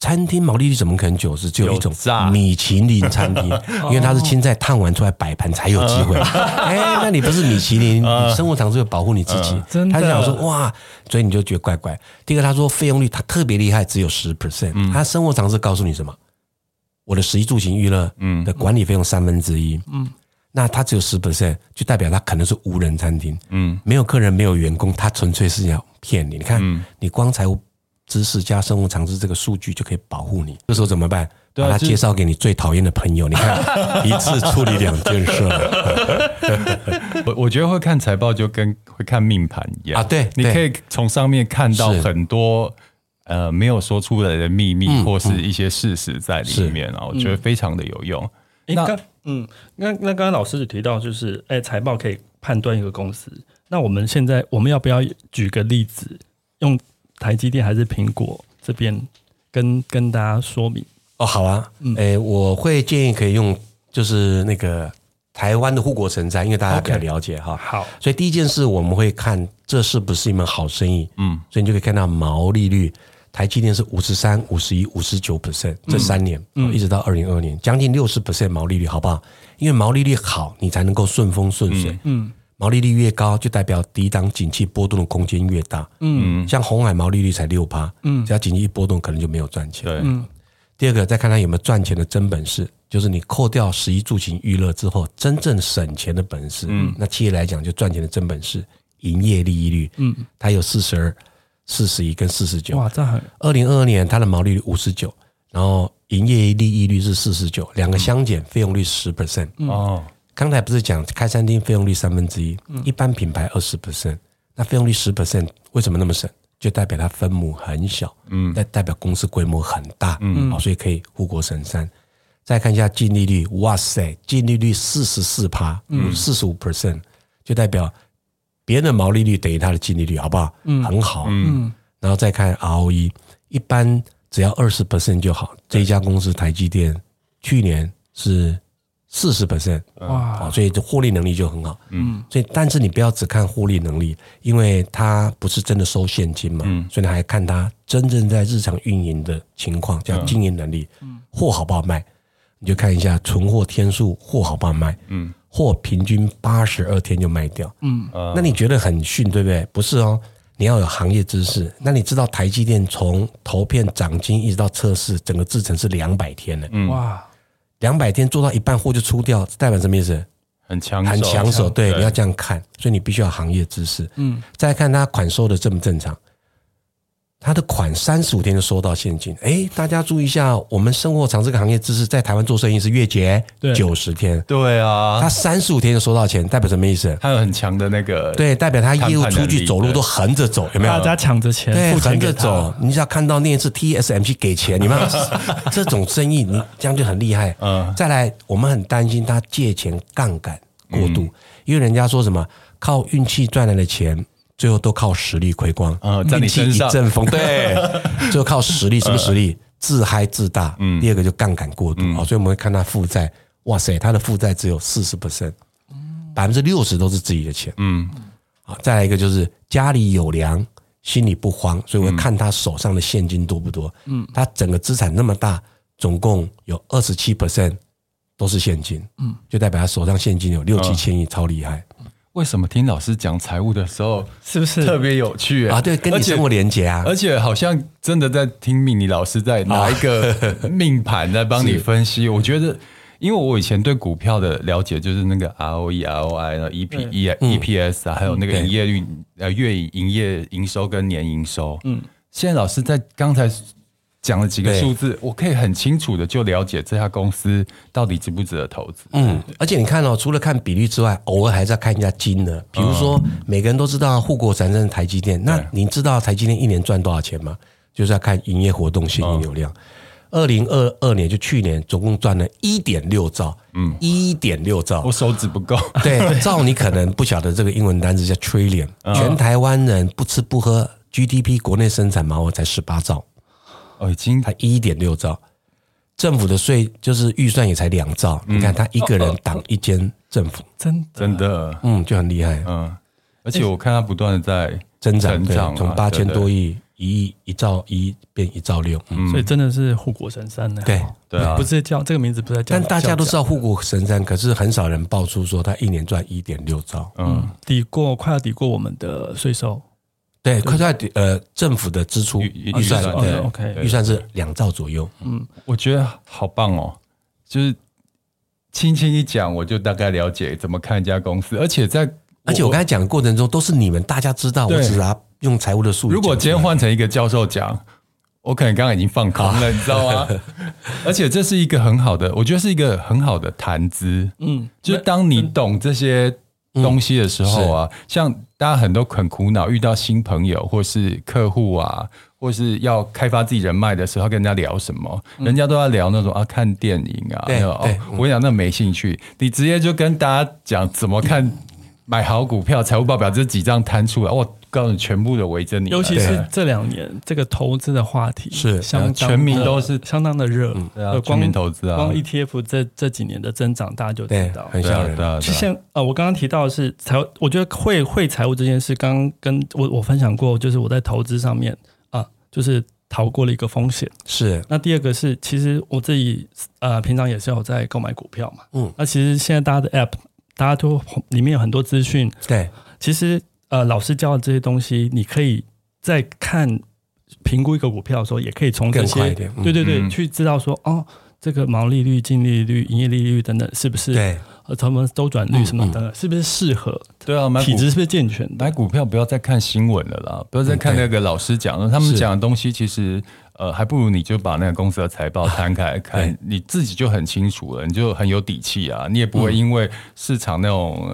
餐厅毛利率怎么可能九十？只有一种米其林餐厅，因为它是青菜烫完出来摆盘才有机会。哎、哦欸，那你不是米其林，呃、你生活常识会保护你自己。呃、真的他想说哇，所以你就觉得怪怪。第一个，他说费用率他特别厉害，只有 百分之十、嗯。他生活常识告诉你什么？我的食衣住行娱乐的管理费用三分之一。嗯，那他只有 百分之十， 就代表他可能是无人餐厅。嗯，没有客人，没有员工，他纯粹是要骗你。你看，嗯、你光财务知识加生活常识这个数据就可以保护你，这时候怎么办？对啊、把他介绍给你最讨厌的朋友，你看一次处理两件事了。我我觉得会看财报就跟会看命盘一样啊，对，你可以从上面看到很多呃没有说出来的秘密、嗯、或是一些事实在里面啊，我觉得非常的有用。嗯、那嗯，那那刚刚老师提到就是，哎，财报可以判断一个公司。那我们现在我们要不要举个例子用？台积电还是苹果这边跟跟大家说明哦，好啊，嗯，欸，我会建议可以用就是那个台湾的护国神山，因为大家比较了解哈。Okay. 好，所以第一件事我们会看这是不是一门好生意，嗯，所以你就可以看到毛利率，台积电是五十三、五十一、五十九 percent 这三年，嗯，一直到二零二二年，将近六十 percent 毛利率，好不好？因为毛利率好，你才能够顺风顺水，嗯。嗯，毛利率越高，就代表抵挡景气波动的空间越大。嗯，像鸿海毛利率才 百分之六， 嗯，只要景气一波动，可能就没有赚钱。对，嗯。第二个，再看它有没有赚钱的真本事，就是你扣掉食衣住行娱乐之后，真正省钱的本事。嗯，那企业来讲，就赚钱的真本事，营业利益率，嗯，它有四十二、四十一跟四十九。哇，这很。二零二二年它的毛利率五十九，然后营业利益率是四十九，两个相减，费用率十 percent。哦。刚才不是讲开餐厅费用率三分之一，一般品牌 百分之二十， 那费用率 百分之十 为什么那么省？就代表它分母很小，嗯，代表公司规模很大，嗯，所以可以护国神山。再看一下净利率，哇塞，净利率 百分之四十四， 百分之四十五， 就代表别人的毛利率等于它的净利率，好不好？嗯，很好，嗯。然后再看 R O E， 一般只要 百分之二十 就好，这一家公司台积电去年是百分之四十， 哇，所以这获利能力就很好。嗯，所以但是你不要只看获利能力，因为它不是真的收现金嘛，嗯，所以你还看它真正在日常运营的情况，叫经营能力，嗯，货好不好卖，你就看一下存货天数，货好不好卖，嗯，货平均八十二天就卖掉，嗯，那你觉得很逊对不对？不是哦，你要有行业知识。那你知道台积电从投片长晶一直到测试，整个制程是两百天了，嗯，哇。两百天做到一半货就出掉，代表什么意思？很抢手，很抢手，对，你要这样看，所以你必须要行业知识。嗯，再看他款收的正不正常，他的款三十五天就收到现金。哎，大家注意一下，我们生活常识这个行业知识，在台湾做生意是月结九十天，对啊，他三十五天就收到钱，代表什么意思？他有很强的那个，对，代表他业务出去走路都横着走，有没有？大家抢着钱，对，横着走。你只要看到那一次 T S M C 给钱，你们这种生意，你这样就很厉害。嗯，再来，我们很担心他借钱杠杆过度，嗯，因为人家说什么靠运气赚来的钱。最后都靠实力亏光，呃、在你身上一阵风，对，最后靠实力，什么实力？呃、自嗨自大，嗯。第二个就杠杆过度，嗯哦，所以我们会看他负债，哇塞，他的负债只有 百分之四十， 百分之六十都是自己的钱，嗯哦。再来一个就是家里有粮，心里不慌，所以我会看他手上的现金多不多，嗯，他整个资产那么大，总共有 百分之二十七 都是现金，嗯，就代表他手上现金有六七千亿，超厉害。为什么听老师讲财务的时候，是不是特别有趣，欸，啊？对，跟你生活连结啊，而且好像真的在听命理老师在拿一个命盘在帮你分析，啊，我觉得因为我以前对股票的了解就是那个 R O E、R O I、E P S、E P S 啊，还有那个营业率、呃月营业营收跟年营收。嗯，现在老师在刚才讲了几个数字，我可以很清楚的就了解这家公司到底值不值得投资。嗯，而且你看哦，除了看比率之外，偶尔还是要看一下金额。比如说，嗯、每个人都知道护国神山台积电，那你知道台积电一年赚多少钱吗？就是要看营业活动现金流量。二零二二年就去年，总共赚了一点六兆，嗯，一点六兆，我手指不够。对，兆你可能不晓得这个英文单字叫 trillion，、嗯、全台湾人不吃不喝 G D P 国内生产毛额才十八兆。哦，已经他 一点六 兆，政府的税就是预算也才两兆、嗯、你看他一个人挡一间政府、哦哦、真的真的嗯，就很厉害。嗯，而且我看他不断的在增长，从八千多亿一亿一兆一变一兆六、嗯、所以真的是护国神山、啊、对对、啊、不是叫这个名字不是叫，但大家都知道护国神山，可是很少人爆出说他一年赚 一点六 兆。 嗯, 嗯，抵过快要抵过我们的税收。对，快在呃政府的支出预算，对，预算是两兆左右。嗯，我觉得好棒哦，就是轻轻一讲，我就大概了解怎么看一家公司，而且在而且我刚才讲的过程中，都是你们大家知道，我只拿用财务的数据。如果今天换成一个教授讲，我可能刚刚已经放空了，你知道吗？而且这是一个很好的，我觉得是一个很好的谈资。嗯，就是当你懂这些东西的时候啊，嗯、像大家很多很苦恼，遇到新朋友或是客户啊，或是要开发自己人脉的时候，要跟人家聊什么、嗯？人家都要聊那种啊，看电影啊。对，哦、对我跟你讲，那没兴趣、嗯，你直接就跟大家讲怎么看买好股票，财务报表这几张摊出来，我告诉你，全部的围着你。尤其是这两年，这个投资的话题是相当全民都是相当的热、嗯啊，全民投资啊，光 E T F 这这几年的增长，大家就知道，很吓人。对啊，像呃，我刚刚提到的是财，我觉得会会财务这件事，刚刚跟我我分享过，就是我在投资上面啊、呃，就是逃过了一个风险。是。那第二个是，其实我自己呃平常也是有在购买股票嘛，嗯，那其实现在大家的 App， 大家都里面有很多资讯，对，其实。呃，老师教的这些东西，你可以在看评估一个股票的时候，也可以从这些对对对、嗯、去知道说，哦，这个毛利率、净利率、营业利率等等，是不是对？呃，什么周转率什么等等，嗯、是不是适合？对啊，体质是不是健全？买股票不要再看新闻了啦，不要再看那个老师讲的、嗯，他们讲的东西其实。呃，还不如你就把那个公司的财报摊开来看、啊，你自己就很清楚了，你就很有底气啊，你也不会因为市场那种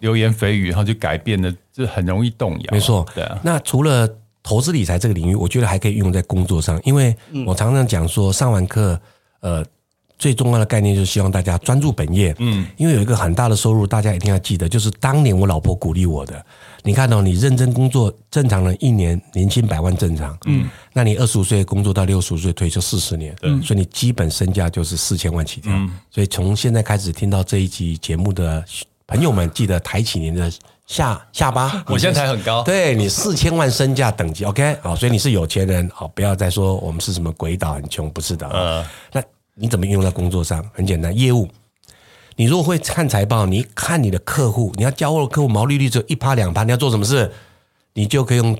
流言蜚语，然后就改变了，就很容易动摇。没错，对啊。那除了投资理财这个领域，我觉得还可以用在工作上，因为我常常讲说，上完课，呃，最重要的概念就是希望大家专注本业。嗯，因为有一个很大的收入，大家一定要记得，就是当年我老婆鼓励我的。你看哦，你认真工作，正常人一年年薪百万正常，嗯，那你二十五岁工作到六十五岁退休四十年，嗯，所以你基本身价就是四千万起跳、嗯。所以从现在开始听到这一集节目的朋友们，记得抬起您的下下巴，我现在抬很高，对你四千万身价等级 ，OK， 好，所以你是有钱人，好，不要再说我们是什么鬼岛很穷，不是的，呃，那你怎么用在工作上？很简单，业务。你如果会看财报，你看你的客户，你要交货的客户毛利率只有 百分之一、百分之二， 你要做什么事，你就可以用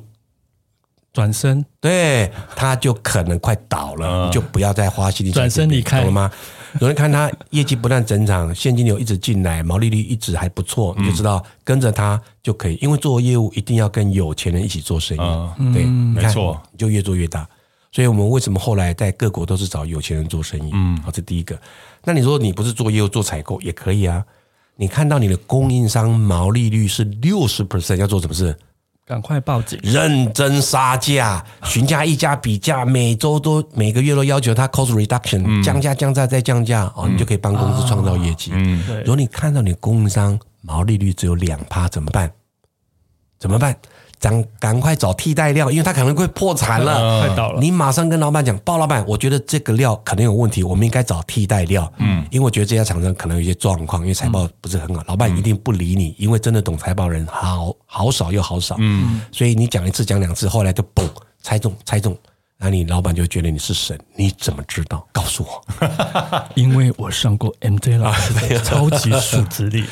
转身，对，他就可能快倒了，嗯、你就不要再花心力转身离开，懂了吗？有人看他业绩不断增长，现金流一直进来，毛利率一直还不错，你就知道跟着他就可以，因为做业务一定要跟有钱人一起做生意，嗯、对，嗯、没错，你就越做越大。所以我们为什么后来在各国都是找有钱人做生意？嗯，好，这第一个。那你说你不是做业务做采购也可以啊？你看到你的供应商毛利率是 百分之六十， 要做什么事？赶快报警，认真杀价，询价议价比价，每周都每个月都要求他 cost reduction、嗯、降价降价再降价、嗯哦、你就可以帮公司创造业绩。嗯，如果你看到你的供应商毛利率只有 百分之二 怎么办？怎么办？赶快找替代料，因为他可能会破产了，快倒了。你马上跟老板讲，鲍老板，我觉得这个料可能有问题，我们应该找替代料。嗯，因为我觉得这家厂商可能有一些状况，因为财报不是很好，嗯、老板一定不理你，因为真的懂财报人好好少又好少。嗯，所以你讲一次讲两次，后来就嘣猜中猜中，然后你老板就觉得你是神，你怎么知道？告诉我，因为我上过 M J 老师的超级数字力。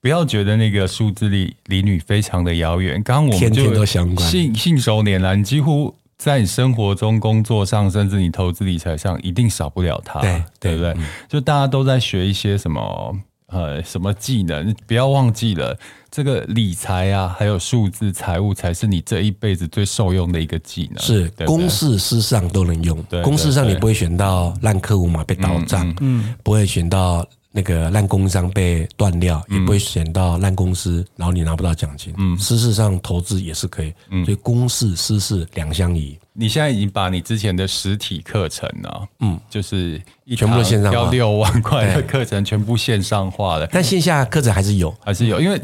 不要觉得那个数字力离你非常的遥远，刚刚我们就信手拈来，你几乎在你生活中、工作上，甚至你投资理财上，一定少不了它， 对, 对不对、嗯？就大家都在学一些什么呃什么技能，不要忘记了，这个理财啊，还有数字财务，才是你这一辈子最受用的一个技能。是，对对，公式事上都能用，对对对，公式上你不会选到烂客户嘛被倒账、嗯嗯嗯，不会选到那个烂工商被断掉、嗯、也不会选到烂公司然后你拿不到奖金，嗯，事实上投资也是可以、嗯、所以公式私事两相宜。你现在已经把你之前的实体课程啊，嗯，就是一堂要六万块的课程全部线上化了，但线下课程还是有还是有因为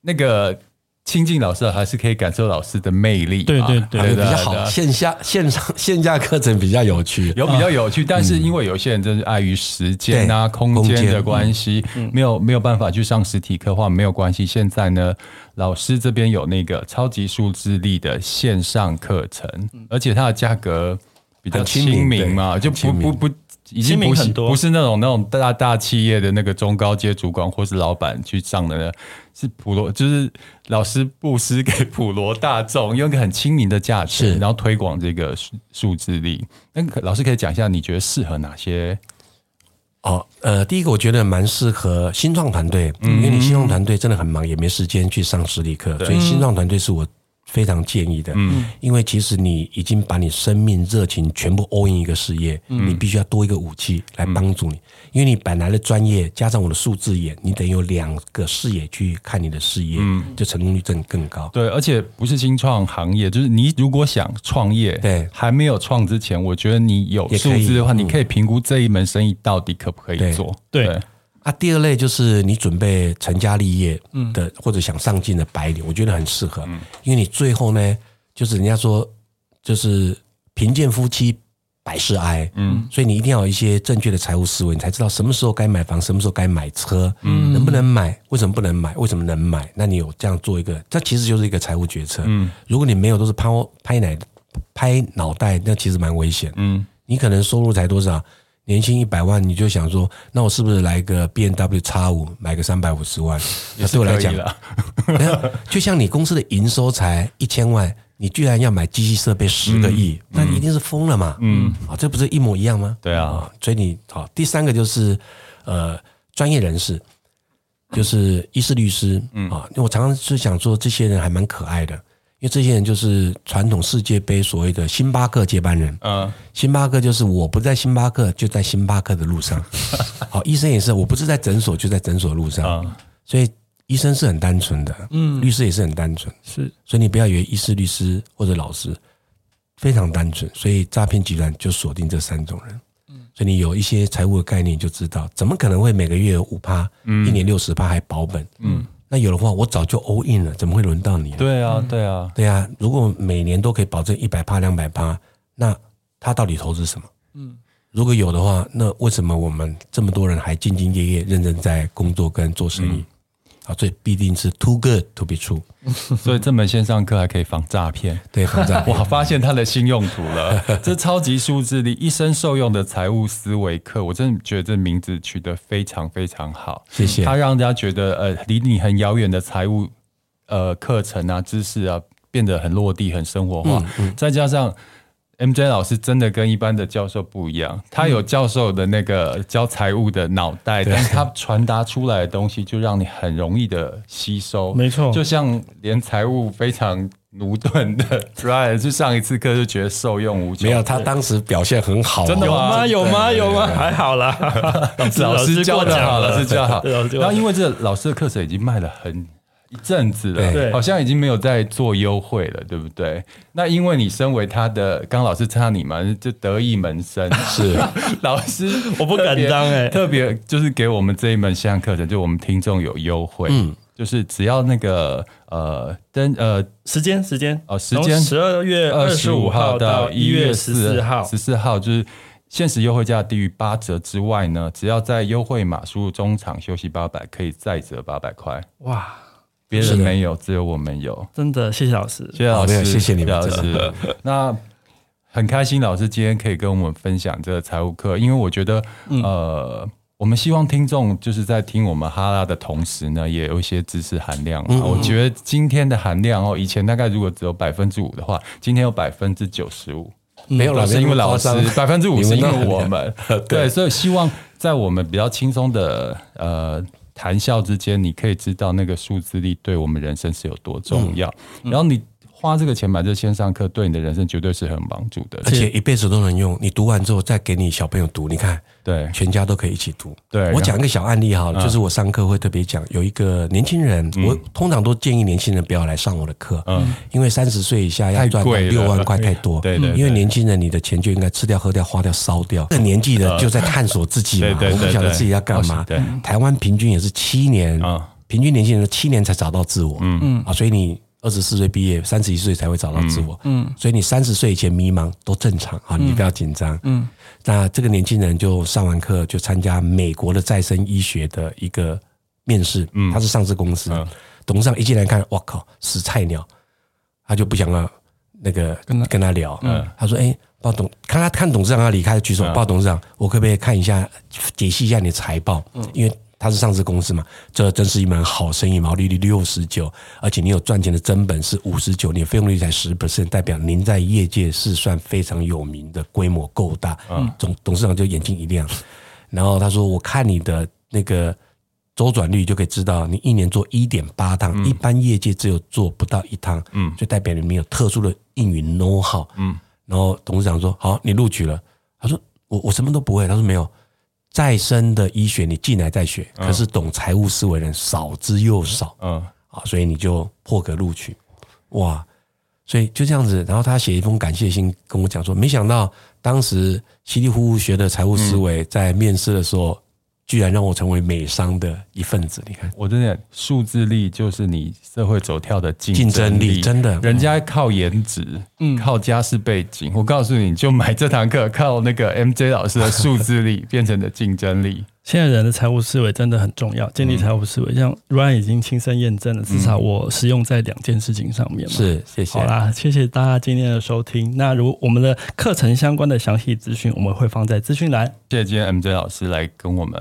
那个亲近老师还是可以感受老师的魅力，对对 对, 对，比较好。线下线上线下课程比较有趣，有比较有趣，啊、但是因为有些人真是碍于时间啊、空间的关系，嗯、没有没有办法去上实体课的话，没有关系。现在呢，老师这边有那个超级数字力的线上课程，而且它的价格比较亲民嘛，就不不不。不已经不 是, 不是那种那种大大企业的那个中高阶主管或是老板去上的呢，是普罗，就是老师布施给普罗大众，用一个很亲民的价值，然后推广这个数字力。那老师可以讲一下，你觉得适合哪些？哦，呃，第一个我觉得蛮适合新创团队，因为你新创团队真的很忙，也没时间去上实体课，所以新创团队是我非常建议的、嗯、因为其实你已经把你生命热情全部 all in 一个事业、嗯、你必须要多一个武器来帮助你、嗯、因为你本来的专业加上我的数字眼，你等于有两个视野去看你的事业、嗯、就成功率更更高。对，而且不是新创行业，就是你如果想创业，对，还没有创之前，我觉得你有数字的话、嗯、你可以评估这一门生意到底可不可以做。 对, 对啊，第二类就是你准备成家立业的、嗯、或者想上进的白领，我觉得很适合、嗯、因为你最后呢，就是人家说就是贫贱夫妻百事哀、嗯、所以你一定要有一些正确的财务思维，你才知道什么时候该买房，什么时候该买车、嗯、能不能买，为什么不能买，为什么能买，那你有这样做一个，这其实就是一个财务决策、嗯、如果你没有都是拍拍奶拍脑袋，那其实蛮危险、嗯、你可能收入才多少，年薪一百万，你就想说，那我是不是来个 B M W X 五， 买个三百五十万？那对我来讲，就像你公司的营收才一千万，你居然要买机器设备十个亿，那、嗯、一定是疯了嘛？嗯，啊，这不是一模一样吗？对啊，所以你好，第三个就是呃，专业人士，就是医师、律师，嗯啊，我常常是想说，这些人还蛮可爱的。因为这些人就是传统世界杯所谓的星巴克接班人，嗯，星巴克就是我不在星巴克，就在星巴克的路上。好，医生也是，我不是在诊所，就在诊所的路上。嗯、所以医生是很单纯的，嗯，律师也是很单纯，是。所以你不要以为医师、律师或者老师非常单纯，所以诈骗集团就锁定这三种人。嗯，所以你有一些财务的概念，就知道怎么可能会每个月有 百分之五， 一年 百分之六十 还保本，嗯。嗯，那有的话我早就 all in 了，怎么会轮到你？对啊对啊对啊，如果每年都可以保证 百分之一百 百分之两百， 那他到底投资什么？嗯，如果有的话，那为什么我们这么多人还兢兢业业认真在工作跟做生意？好、嗯，所以必定是 too good to be true。 所以这门线上课还可以防诈骗。对，防诈骗。我发现他的新用途了。这超级数字力一生受用的财务思维课，我真的觉得这名字取得非常非常好，谢谢。他让人家觉得呃，离你很遥远的财务呃课程啊、知识啊，变得很落地、很生活化、嗯嗯、再加上M J 老师真的跟一般的教授不一样，他有教授的那个教财务的脑袋、嗯、但他传达出来的东西就让你很容易的吸收。没错，就像连财务非常奴钝的 Brian 就上一次课就觉得受用无穷。没有，他当时表现很好、啊、真的吗？有吗？有吗？还好啦。老师教的好，老师教好。然后因为这老师的课程已经卖了很一阵子了，好像已经没有在做优惠了，对不对？那因为你身为他的，刚刚老师称他你嘛，就得意门生。是老师，我不敢当哎、欸。特别就是给我们这一门线上课程，就我们听众有优惠，嗯，就是只要那个呃登呃时间时间哦时间十二月二十五号到一月十四号十四号就是。限时优惠价低于八折之外呢，只要在优惠码输入中场休息八百，可以再折八百块。哇！别人没有，只有我们有。真的，谢谢老师，谢谢老师，谢谢你们老师。那很开心，老师今天可以跟我们分享这个财务课，因为我觉得、嗯、呃。我们希望听众就是在听我们哈拉的同时呢，也有一些知识含量、啊嗯、我觉得今天的含量哦，以前大概如果只有 百分之五 的话，今天有 百分之九十五、嗯、没有啦，是因为老师 百分之五 是因为我们对，所以希望在我们比较轻松的呃谈笑之间，你可以知道那个数字力对我们人生是有多重要、嗯嗯、然后你花这个钱买这线上课，对你的人生绝对是很帮助的，而且一辈子都能用。你读完之后再给你小朋友读，你看，对，全家都可以一起读。对，我讲一个小案例好了，嗯、就是我上课会特别讲，有一个年轻人、嗯，我通常都建议年轻人不要来上我的课，嗯、因为三十岁以下要赚六万块太多，对 对, 对，因为年轻人你的钱就应该吃掉、喝掉、花掉、烧掉。这个年纪的就在探索自己嘛，嗯、对对对对，我不晓得自己要干嘛。对对对，台湾平均也是七年，嗯、平均年轻人七年才找到自我，嗯嗯啊，所以你。二十四岁毕业，三十一岁才会找到自我。嗯，嗯所以你三十岁以前迷茫都正常啊，你不要紧张。嗯，那这个年轻人就上完课就参加美国的再生医学的一个面试，嗯，他是上市公司，嗯、董事长一进来看，哇靠，死菜鸟，他就不想要那个跟 他, 跟他聊。嗯，他说：“哎、欸，鲍董，看他看董事长要离开，举手，鲍、嗯、董事长，我可不可以看一下解析一下你的财报？嗯，因为。”他是上市公司嘛，这真是一门好生意，毛利率六十九，而且你有赚钱的真本是五十九，你的费用率才 百分之十， 代表您在业界是算非常有名的，规模够大。嗯，总董事长就眼睛一亮，然后他说我看你的那个周转率就可以知道你一年做 一点八 趟、嗯、一般业界只有做不到一趟，嗯，就代表你没有特殊的英语 know how。 嗯，然后董事长说好，你录取了。他说我我什么都不会。他说没有，再生的医学你进来再学，可是懂财务思维的人少之又少，嗯啊，所以你就破格录取，哇！所以就这样子，然后他写一封感谢信跟我讲说，没想到当时稀里糊涂学的财务思维，在面试的时候，嗯、居然让我成为美商的一份子。你看，我真的数字力就是你社会走跳的竞争力，真的，人家靠颜值，嗯，靠家世背景。我告诉你，就买这堂课，靠那个 M J 老师的数字力变成的竞争力。现在人的财务思维真的很重要，建立财务思维，嗯、像 Ryan 已经亲身验证了，至少我使用在两件事情上面嘛。是，谢谢。好啦，谢谢大家今天的收听。那如果我们的课程相关的详细资讯，我们会放在资讯栏。谢谢今天 M J 老师来跟我们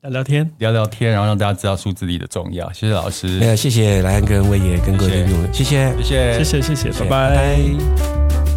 聊聊天，聊聊天，然后让大家知道数字力的重要。谢谢老师，没有，谢谢莱恩跟威爷跟各位听众，谢谢，谢谢，谢谢，谢谢，拜拜。拜拜。